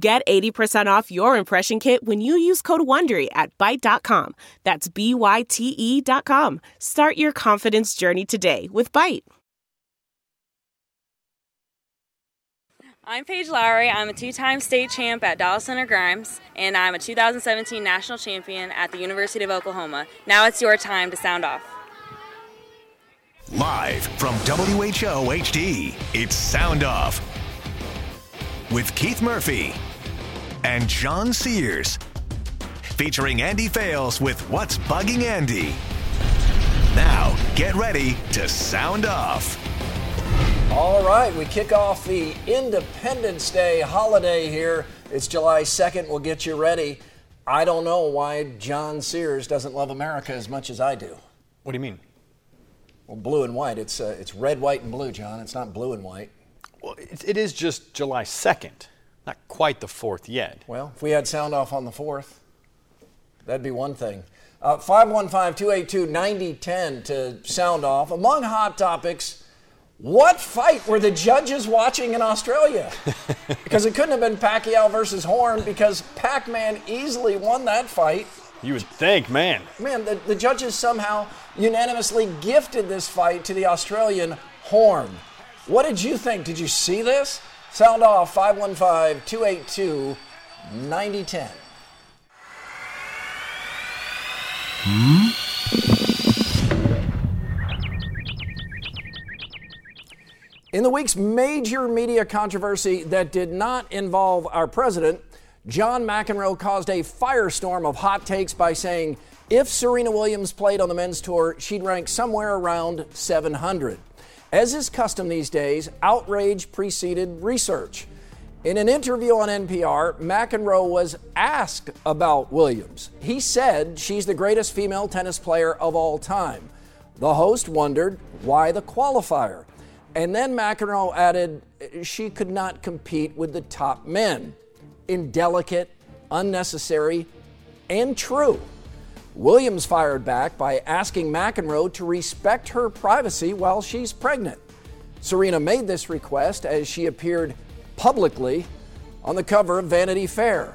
Get 80% off your impression kit when you use code WONDERY at Byte.com. That's Byte.com. Start your confidence journey today with Byte. I'm Paige Lowry. I'm a two-time state champ at Dallas Center Grimes, and I'm a 2017 national champion at the University of Oklahoma. Now it's your time to sound off. Live from WHO HD, it's Sound Off with Keith Murphy and John Sears, featuring Andy Fales with What's Bugging Andy. Now, get ready to sound off. All right, we kick off the Independence Day holiday here. It's July 2nd. We'll get you ready. I don't know why John Sears doesn't love America as much as I do. What do you mean? Well, blue and white. It's red, white, and blue, John. It's not blue and white. Well, it is just July 2nd, not quite the 4th yet. Well, if we had sound off on the 4th, that'd be one thing. 515-282-9010 to sound off. Among hot topics, what fight were the judges watching in Australia? Because it couldn't have been Pacquiao versus Horn, because Pac-Man easily won that fight. You would think, man. Man, the judges somehow unanimously gifted this fight to the Australian Horn. What did you think? Did you see this? Sound off, 515-282-9010. In the week's major media controversy that did not involve our president, John McEnroe caused a firestorm of hot takes by saying if Serena Williams played on the men's tour, she'd rank somewhere around 700. As is custom these days, outrage preceded research. In an interview on NPR, McEnroe was asked about Williams. He said she's the greatest female tennis player of all time. The host wondered, why the qualifier? And then McEnroe added, she could not compete with the top men. Indelicate, unnecessary, and true. Williams fired back by asking McEnroe to respect her privacy while she's pregnant. Serena made this request as she appeared publicly on the cover of Vanity Fair.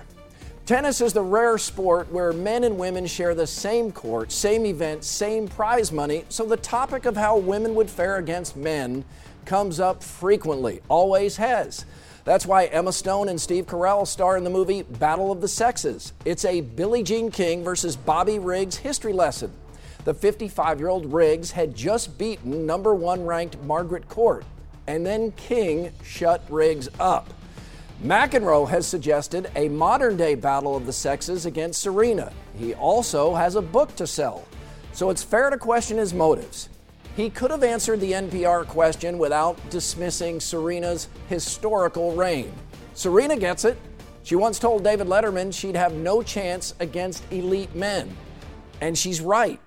Tennis is the rare sport where men and women share the same court, same event, same prize money, so the topic of how women would fare against men comes up frequently, always has. That's why Emma Stone and Steve Carell star in the movie Battle of the Sexes. It's a Billie Jean King versus Bobby Riggs history lesson. The 55-year-old Riggs had just beaten number one ranked Margaret Court, and then King shut Riggs up. McEnroe has suggested a modern-day Battle of the Sexes against Serena. He also has a book to sell, so it's fair to question his motives. He could have answered the NPR question without dismissing Serena's historical reign. Serena gets it. She once told David Letterman she'd have no chance against elite men. And she's right.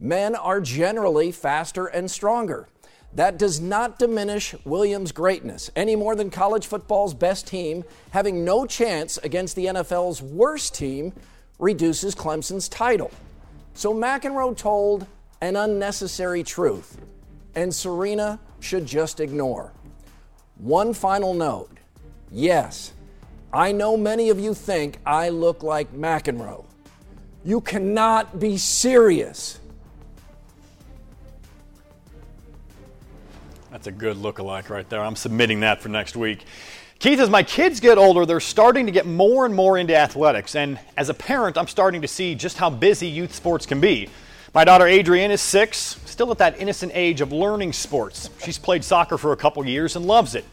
Men are generally faster and stronger. That does not diminish Williams' greatness, any more than college football's best team having no chance against the NFL's worst team reduces Clemson's title. So McEnroe told an unnecessary truth, and Serena should just ignore. One final note. Yes, I know many of you think I look like McEnroe. You cannot be serious. That's a good look-alike right there. I'm submitting that for next week. Keith, as my kids get older, they're starting to get more and more into athletics, and as a parent, I'm starting to see just how busy youth sports can be. My daughter Adrienne is 6, still at that innocent age of learning sports. She's played soccer for a couple years and loves it.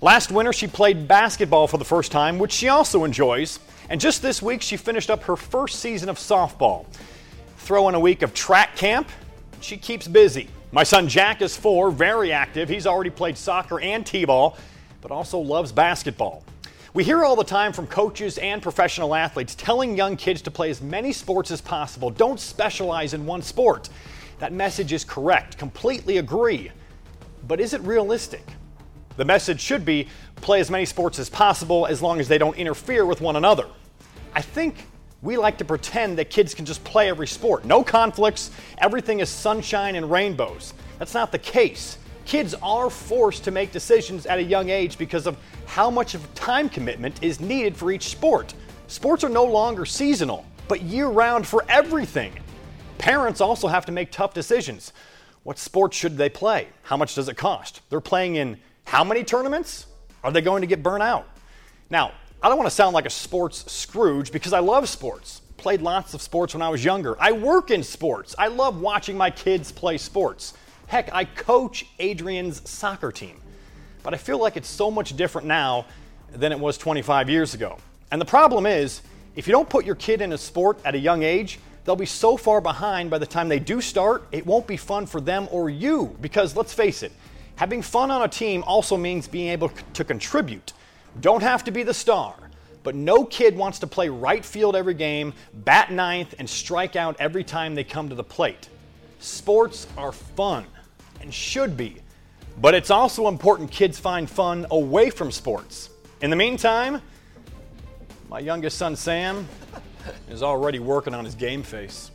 Last winter, she played basketball for the first time, which she also enjoys. And just this week, she finished up her first season of softball. Throw in a week of track camp, she keeps busy. My son Jack is 4, very active. He's already played soccer and t-ball, but also loves basketball. We hear all the time from coaches and professional athletes telling young kids to play as many sports as possible. Don't specialize in one sport. That message is correct. Completely agree. But is it realistic? The message should be play as many sports as possible as long as they don't interfere with one another. I think we like to pretend that kids can just play every sport. No conflicts. Everything is sunshine and rainbows. That's not the case. Kids are forced to make decisions at a young age because of how much of time commitment is needed for each sport. Sports are no longer seasonal, but year-round for everything. Parents also have to make tough decisions. What sports should they play? How much does it cost? They're playing in how many tournaments? Are they going to get burnt out? Now, I don't want to sound like a sports Scrooge because I love sports. Played lots of sports when I was younger. I work in sports. I love watching my kids play sports. Heck, I coach Adrian's soccer team. But I feel like it's so much different now than it was 25 years ago. And the problem is, if you don't put your kid in a sport at a young age, they'll be so far behind by the time they do start, it won't be fun for them or you. Because let's face it, having fun on a team also means being able to contribute. Don't have to be the star, but no kid wants to play right field every game, bat ninth, and strike out every time they come to the plate. Sports are fun and should be, but it's also important kids find fun away from sports. In the meantime, my youngest son, Sam, is already working on his game face.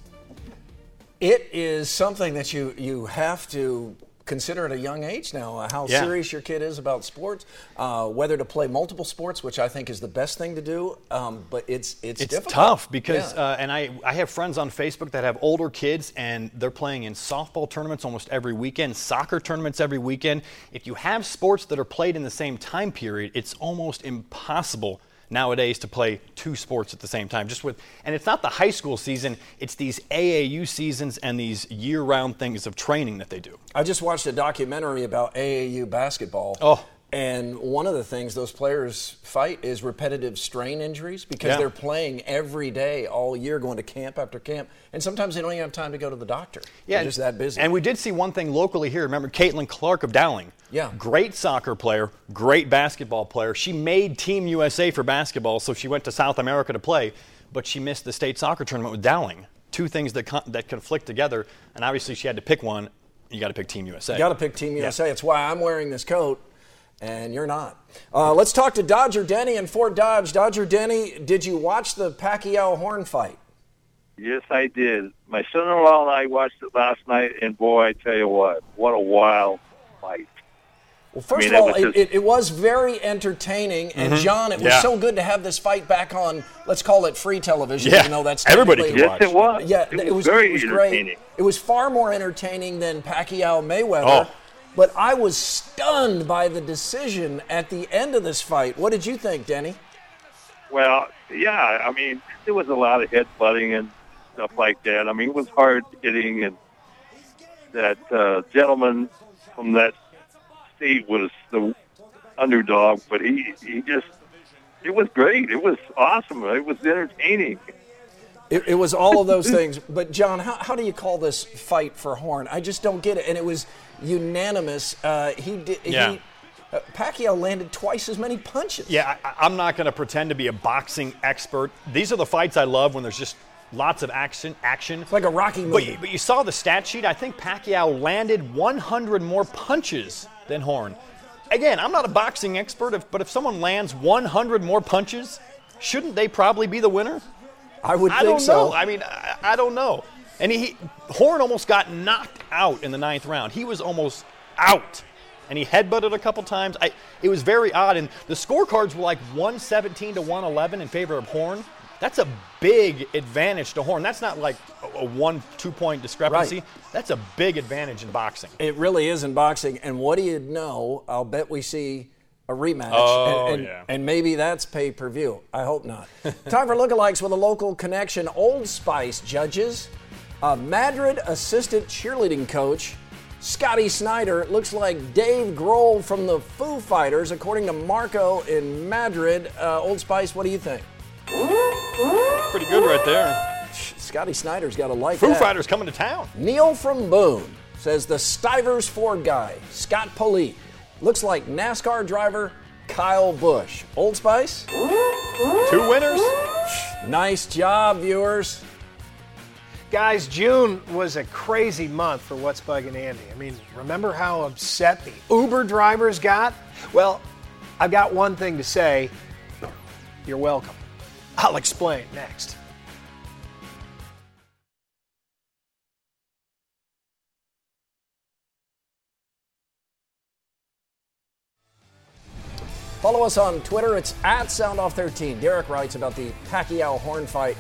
It is something that you have to consider at a young age now, how serious your kid is about sports, whether to play multiple sports, which I think is the best thing to do, but it's difficult. Tough because, and I have friends on Facebook that have older kids and they're playing in softball tournaments almost every weekend, soccer tournaments every weekend. If you have sports that are played in the same time period, it's almost impossible nowadays to play two sports at the same time. And it's not the high school season, it's these AAU seasons and these year-round things of training that they do. I just watched a documentary about AAU basketball. Oh. And one of the things those players fight is repetitive strain injuries because they're playing every day, all year, going to camp after camp. And sometimes they don't even have time to go to the doctor. Yeah, they're just that busy. And we did see one thing locally here. Remember Caitlin Clark of Dowling? Yeah. Great soccer player, great basketball player. She made Team USA for basketball, so she went to South America to play. But she missed the state soccer tournament with Dowling. Two things that conflict together. And obviously she had to pick one. You got to pick Team USA. You got to pick Team USA. It's why I'm wearing this coat. And you're not. Let's talk to Dodger Denny in Fort Dodge. Dodger Denny, did you watch the Pacquiao Horn fight? Yes, I did. My son-in-law and I watched it last night, and boy, I tell you what a wild fight. Well, first of all, it was very entertaining, and John, it was so good to have this fight back on, let's call it free television, even though that's everybody can watch. Yes, it was. Yeah, it was very entertaining. Great. It was far more entertaining than Pacquiao Mayweather. Oh. But I was stunned by the decision at the end of this fight. What did you think, Denny? Well, yeah, I mean, there was a lot of headbutting and stuff like that. I mean, it was hard hitting, and that gentleman from that state was the underdog, but he just, it was great. It was awesome. It was entertaining. It was all of those things. But, John, how do you call this fight for Horn? I just don't get it. And it was unanimous. Pacquiao landed twice as many punches. Yeah, I'm not going to pretend to be a boxing expert. These are the fights I love when there's just lots of action. It's like a Rocky movie. But you saw the stat sheet. I think Pacquiao landed 100 more punches than Horn. Again, I'm not a boxing expert, but if someone lands 100 more punches, shouldn't they probably be the winner? I would think so. I mean, I don't know. And Horn almost got knocked out in the ninth round. He was almost out. And he headbutted a couple times. It was very odd. And the scorecards were like 117 to 111 in favor of Horn. That's a big advantage to Horn. That's not like a 1-2 point discrepancy. Right. That's a big advantage in boxing. It really is in boxing. And what do you know? I'll bet we see a rematch, and maybe that's pay-per-view. I hope not. Time for lookalikes with a local connection. Old Spice judges, a Madrid assistant cheerleading coach, Scotty Snyder, looks like Dave Grohl from the Foo Fighters, according to Marco in Madrid. Old Spice, what do you think? Pretty good right there. Scotty Snyder's got to like Foo Fighters coming to town. Neil from Boone says the Stivers Ford guy, Scott Polite. Looks like NASCAR driver Kyle Busch. Old Spice? 2 winners. Nice job, viewers. Guys, June was a crazy month for What's Bugging Andy. I mean, remember how upset the Uber drivers got? Well, I've got one thing to say. You're welcome. I'll explain next. Follow us on Twitter. It's at SoundOff13. Derek writes about the Pacquiao Horn fight.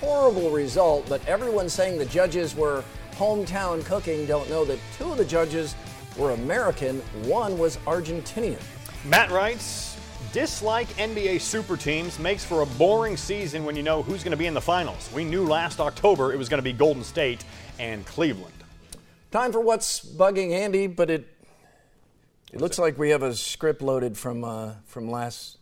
Horrible result, but everyone saying the judges were hometown cooking don't know that 2 of the judges were American, 1 was Argentinian. Matt writes, dislike NBA super teams makes for a boring season when you know who's going to be in the finals. We knew last October it was going to be Golden State and Cleveland. Time for What's Bugging Andy, but it looks like we have a script loaded from last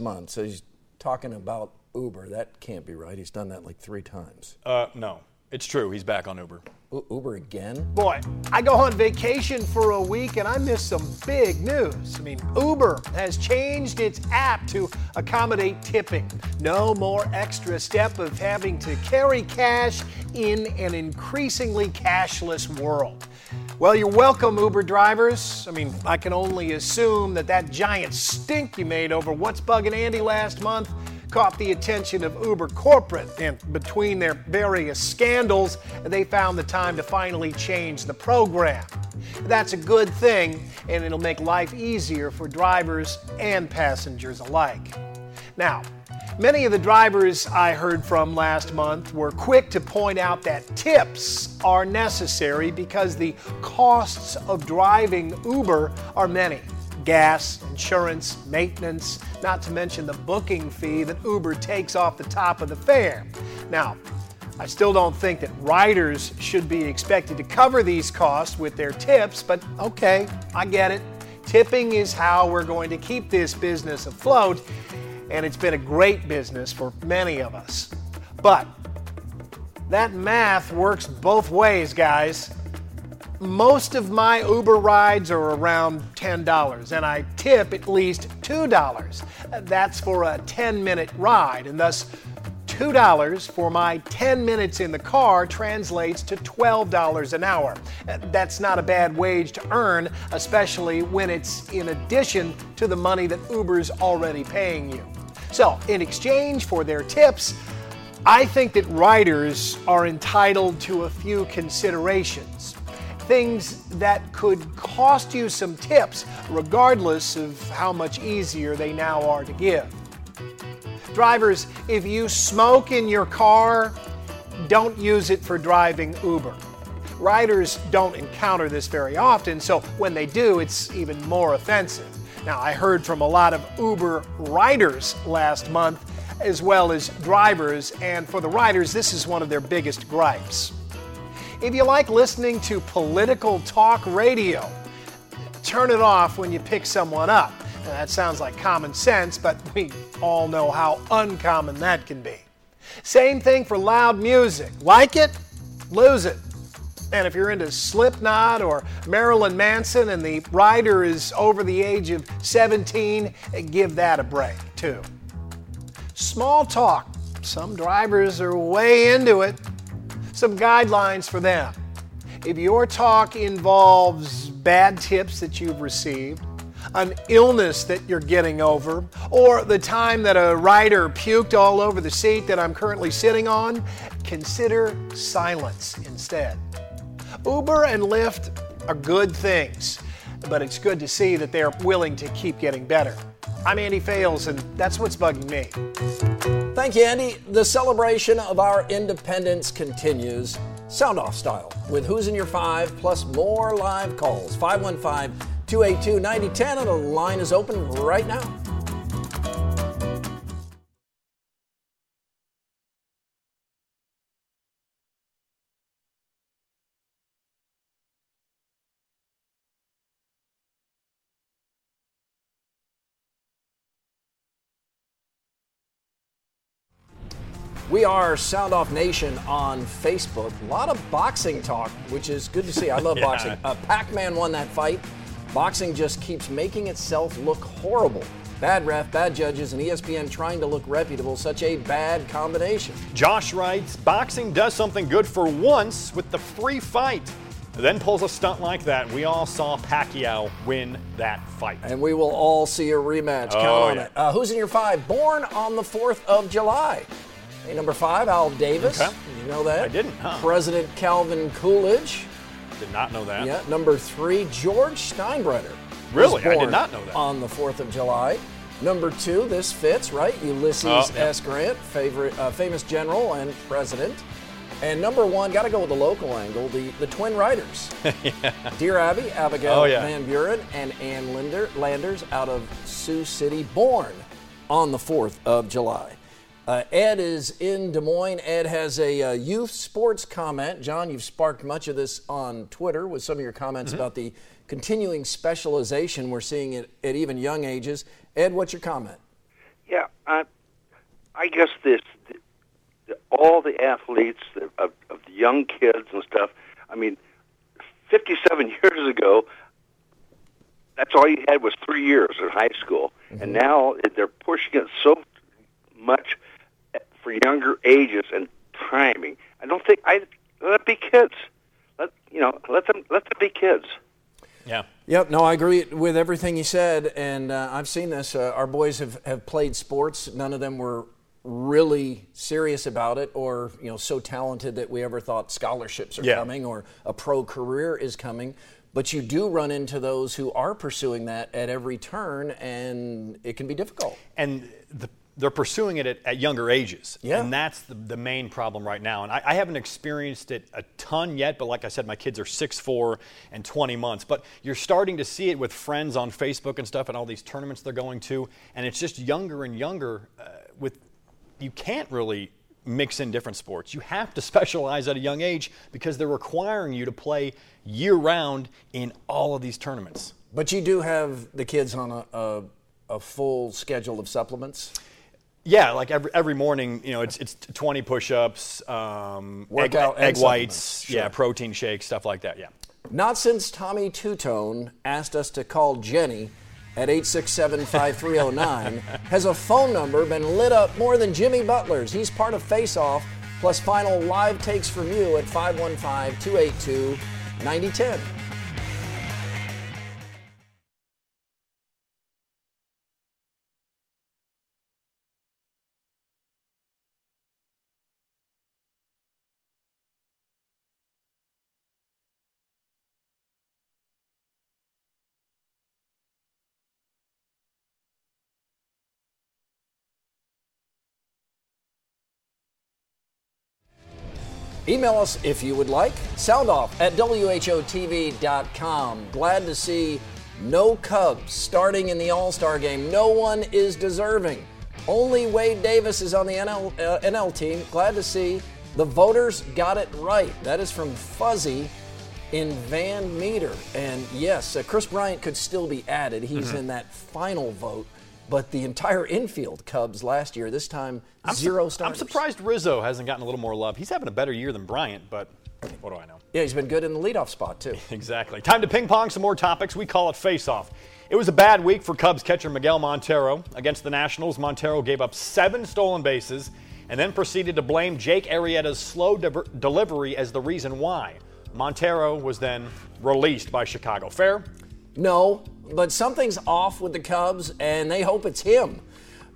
month. So he's talking about Uber. That can't be right. He's done that like 3 times. No, it's true. He's back on Uber. Uber again? Boy, I go on vacation for a week and I miss some big news. I mean, Uber has changed its app to accommodate tipping. No more extra step of having to carry cash in an increasingly cashless world. Well, you're welcome, Uber drivers. I mean, I can only assume that giant stink you made over What's Bugging Andy last month caught the attention of Uber corporate, and between their various scandals, they found the time to finally change the program. That's a good thing, and it'll make life easier for drivers and passengers alike. Now, many of the drivers I heard from last month were quick to point out that tips are necessary because the costs of driving Uber are many. Gas, insurance, maintenance, not to mention the booking fee that Uber takes off the top of the fare. Now, I still don't think that riders should be expected to cover these costs with their tips, but okay, I get it. Tipping is how we're going to keep this business afloat. And it's been a great business for many of us. But that math works both ways, guys. Most of my Uber rides are around $10, and I tip at least $2. That's for a 10-minute ride, and thus $2 for my 10 minutes in the car translates to $12 an hour. That's not a bad wage to earn, especially when it's in addition to the money that Uber's already paying you. So, in exchange for their tips, I think that riders are entitled to a few considerations. Things that could cost you some tips, regardless of how much easier they now are to give. Drivers, if you smoke in your car, don't use it for driving Uber. Riders don't encounter this very often, so when they do, it's even more offensive. Now, I heard from a lot of Uber riders last month, as well as drivers, and for the riders, this is one of their biggest gripes. If you like listening to political talk radio, turn it off when you pick someone up. Now, that sounds like common sense, but we all know how uncommon that can be. Same thing for loud music. Like it, lose it. And if you're into Slipknot or Marilyn Manson and the rider is over the age of 17, give that a break, too. Small talk. Some drivers are way into it. Some guidelines for them. If your talk involves bad tips that you've received, an illness that you're getting over, or the time that a rider puked all over the seat that I'm currently sitting on, consider silence instead. Uber and Lyft are good things, but it's good to see that they're willing to keep getting better. I'm Andy Fales, and that's what's bugging me. Thank you, Andy. The celebration of our independence continues, Sound Off style, with Who's in Your Five, plus more live calls. 515-282-9010, and the line is open right now. We are Sound Off Nation on Facebook. A lot of boxing talk, which is good to see. I love boxing. Pac-Man won that fight. Boxing just keeps making itself look horrible. Bad ref, bad judges, and ESPN trying to look reputable. Such a bad combination. Josh writes, boxing does something good for once with the free fight, then pulls a stunt like that. We all saw Pacquiao win that fight. And we will all see a rematch. Count on it. Who's in your five? Born on the 4th of July. Hey, number five, Al Davis. Okay. Did you know that? I didn't, huh? President Calvin Coolidge. Did not know that. Yeah. Number three, George Steinbrenner. Really? I did not know that. On the 4th of July. Number two, this fits, right? Ulysses S. Grant, famous general and president. And number one, got to go with the local angle, the Twin Riders. Yeah. Dear Abby, Abigail Van Buren, and Ann Landers out of Sioux City, born on the 4th of July. Ed is in Des Moines. Ed has a youth sports comment. John, you've sparked much of this on Twitter with some of your comments about the continuing specialization we're seeing at even young ages. Ed, what's your comment? Yeah, I guess all the athletes of the young kids and stuff, I mean, 57 years ago, that's all you had was 3 years in high school. Mm-hmm. And now they're pushing it so much for younger ages and timing. I don't think, let it be kids. Let them be kids. Yeah. Yep. No, I agree with everything you said. And I've seen this. Our boys have played sports. None of them were really serious about it, or so talented that we ever thought scholarships are coming or a pro career is coming. But you do run into those who are pursuing that at every turn, and it can be difficult. And they're pursuing it at younger ages. Yeah. And that's the main problem right now. And I haven't experienced it a ton yet, but like I said, my kids are 6'4" and 20 months. But you're starting to see it with friends on Facebook and stuff and all these tournaments they're going to. And it's just younger and younger you can't really mix in different sports. You have to specialize at a young age because they're requiring you to play year-round in all of these tournaments. But you do have the kids on a full schedule of supplements? Yeah, like every morning, it's 20 push-ups, egg whites, sure. Protein shakes, stuff like that, yeah. Not since Tommy Two-Tone asked us to call Jenny at 867-5309 has a phone number been lit up more than Jimmy Butler's. He's part of Face Off, plus final live takes from you at 515-282-9010. Email us if you would like. soundoff@whotv.com. Glad to see no Cubs starting in the All-Star game. No one is deserving. Only Wade Davis is on the NL team. Glad to see the voters got it right. That is from Fuzzy in Van Meter. And yes, Chris Bryant could still be added. He's in that final vote. But the entire infield, Cubs last year, this time zero starters. I'm surprised Rizzo hasn't gotten a little more love. He's having a better year than Bryant, but what do I know? Yeah, he's been good in the leadoff spot, too. Exactly. Time to ping-pong some more topics. We call it face-off. It was a bad week for Cubs catcher Miguel Montero. Against the Nationals, Montero gave up 7 stolen bases and then proceeded to blame Jake Arrieta's slow delivery as the reason why. Montero was then released by Chicago. Fair? No. But something's off with the Cubs, and they hope it's him.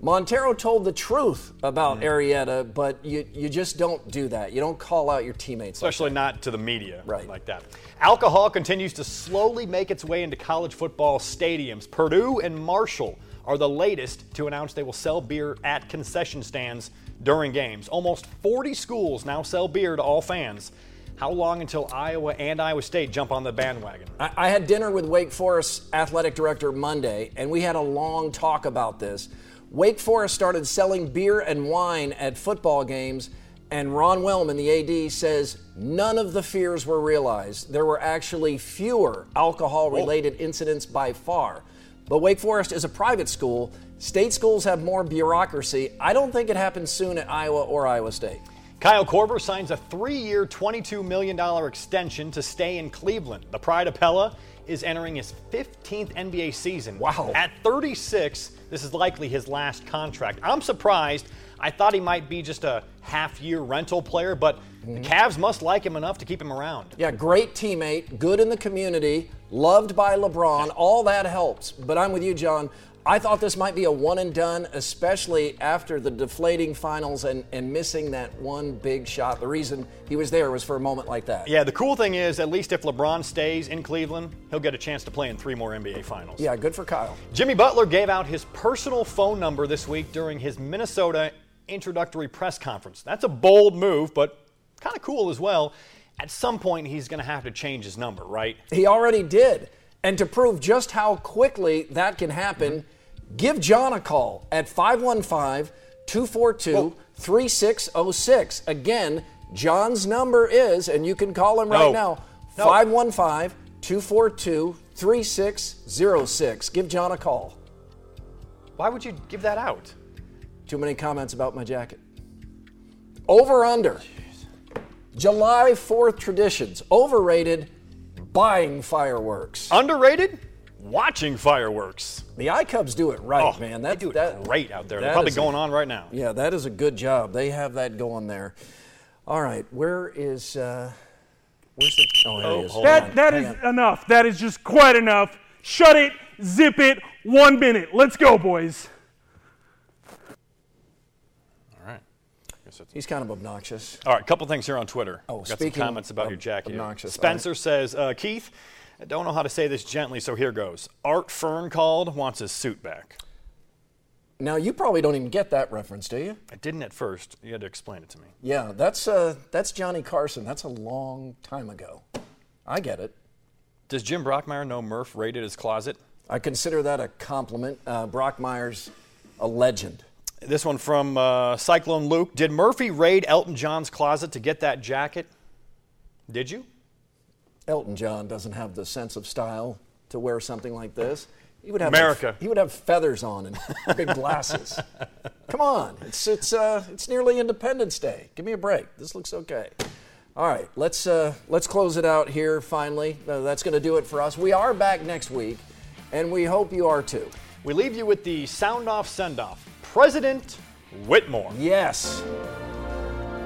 Montero told the truth about Arrieta, but you just don't do that. You don't call out your teammates. Especially like that. Not to the media like that. Alcohol continues to slowly make its way into college football stadiums. Purdue and Marshall are the latest to announce they will sell beer at concession stands during games. Almost 40 schools now sell beer to all fans. How long until Iowa and Iowa State jump on the bandwagon? I had dinner with Wake Forest athletic director Monday, and we had a long talk about this. Wake Forest started selling beer and wine at football games, and Ron Wellman, the AD, says none of the fears were realized. There were actually fewer alcohol-related incidents by far. But Wake Forest is a private school. State schools have more bureaucracy. I don't think it happens soon at Iowa or Iowa State. Kyle Korver signs a 3-year, $22 million extension to stay in Cleveland. The Pride of Pella is entering his 15th NBA season. Wow. At 36, this is likely his last contract. I'm surprised. I thought he might be just a half-year rental player, but the Cavs must like him enough to keep him around. Yeah, great teammate, good in the community, loved by LeBron. All that helps. But I'm with you, John. I thought this might be a one-and-done, especially after the deflating finals and missing that one big shot. The reason he was there was for a moment like that. Yeah, the cool thing is, at least if LeBron stays in Cleveland, he'll get a chance to play in 3 more NBA finals. Yeah, good for Kyle. Jimmy Butler gave out his personal phone number this week during his Minnesota introductory press conference. That's a bold move, but kind of cool as well. At some point, he's going to have to change his number, right? He already did. And to prove just how quickly that can happen, give John a call at 515-242-3606. Again, John's number is, and you can call him right now, 515-242-3606. Give John a call. Why would you give that out? Too many comments about my jacket. Over under. July 4th traditions. Overrated. Buying fireworks. Underrated? Watching fireworks. The iCubs do it right, man. They do it great out there. They're probably going on right now. Yeah, that is a good job. They have that going there. All right, where is... where's the... Oh, there it is. That is enough. That is just quite enough. Shut it. Zip it. 1 minute. Let's go, boys. He's kind of obnoxious. All right, a couple things here on Twitter. Got some comments about your jacket. Obnoxious. Spencer says, Keith, I don't know how to say this gently, so here goes. Art Fern called, wants his suit back. Now, you probably don't even get that reference, do you? I didn't at first. You had to explain it to me. Yeah, that's Johnny Carson. That's a long time ago. I get it. Does Jim Brockmire know Murph raided his closet? I consider that a compliment. Brockmire's a legend. This one from Cyclone Luke. Did Murphy raid Elton John's closet to get that jacket? Did you? Elton John doesn't have the sense of style to wear something like this. He would have he would have feathers on and big glasses. Come on, it's nearly Independence Day. Give me a break. This looks okay. All right, let's close it out here. Finally, that's going to do it for us. We are back next week, and we hope you are too. We leave you with the Sound Off Send Off. President Whitmore. Yes.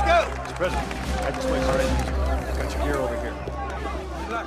go. Mr. President, I just wait for it. I've got your gear over here. Good luck.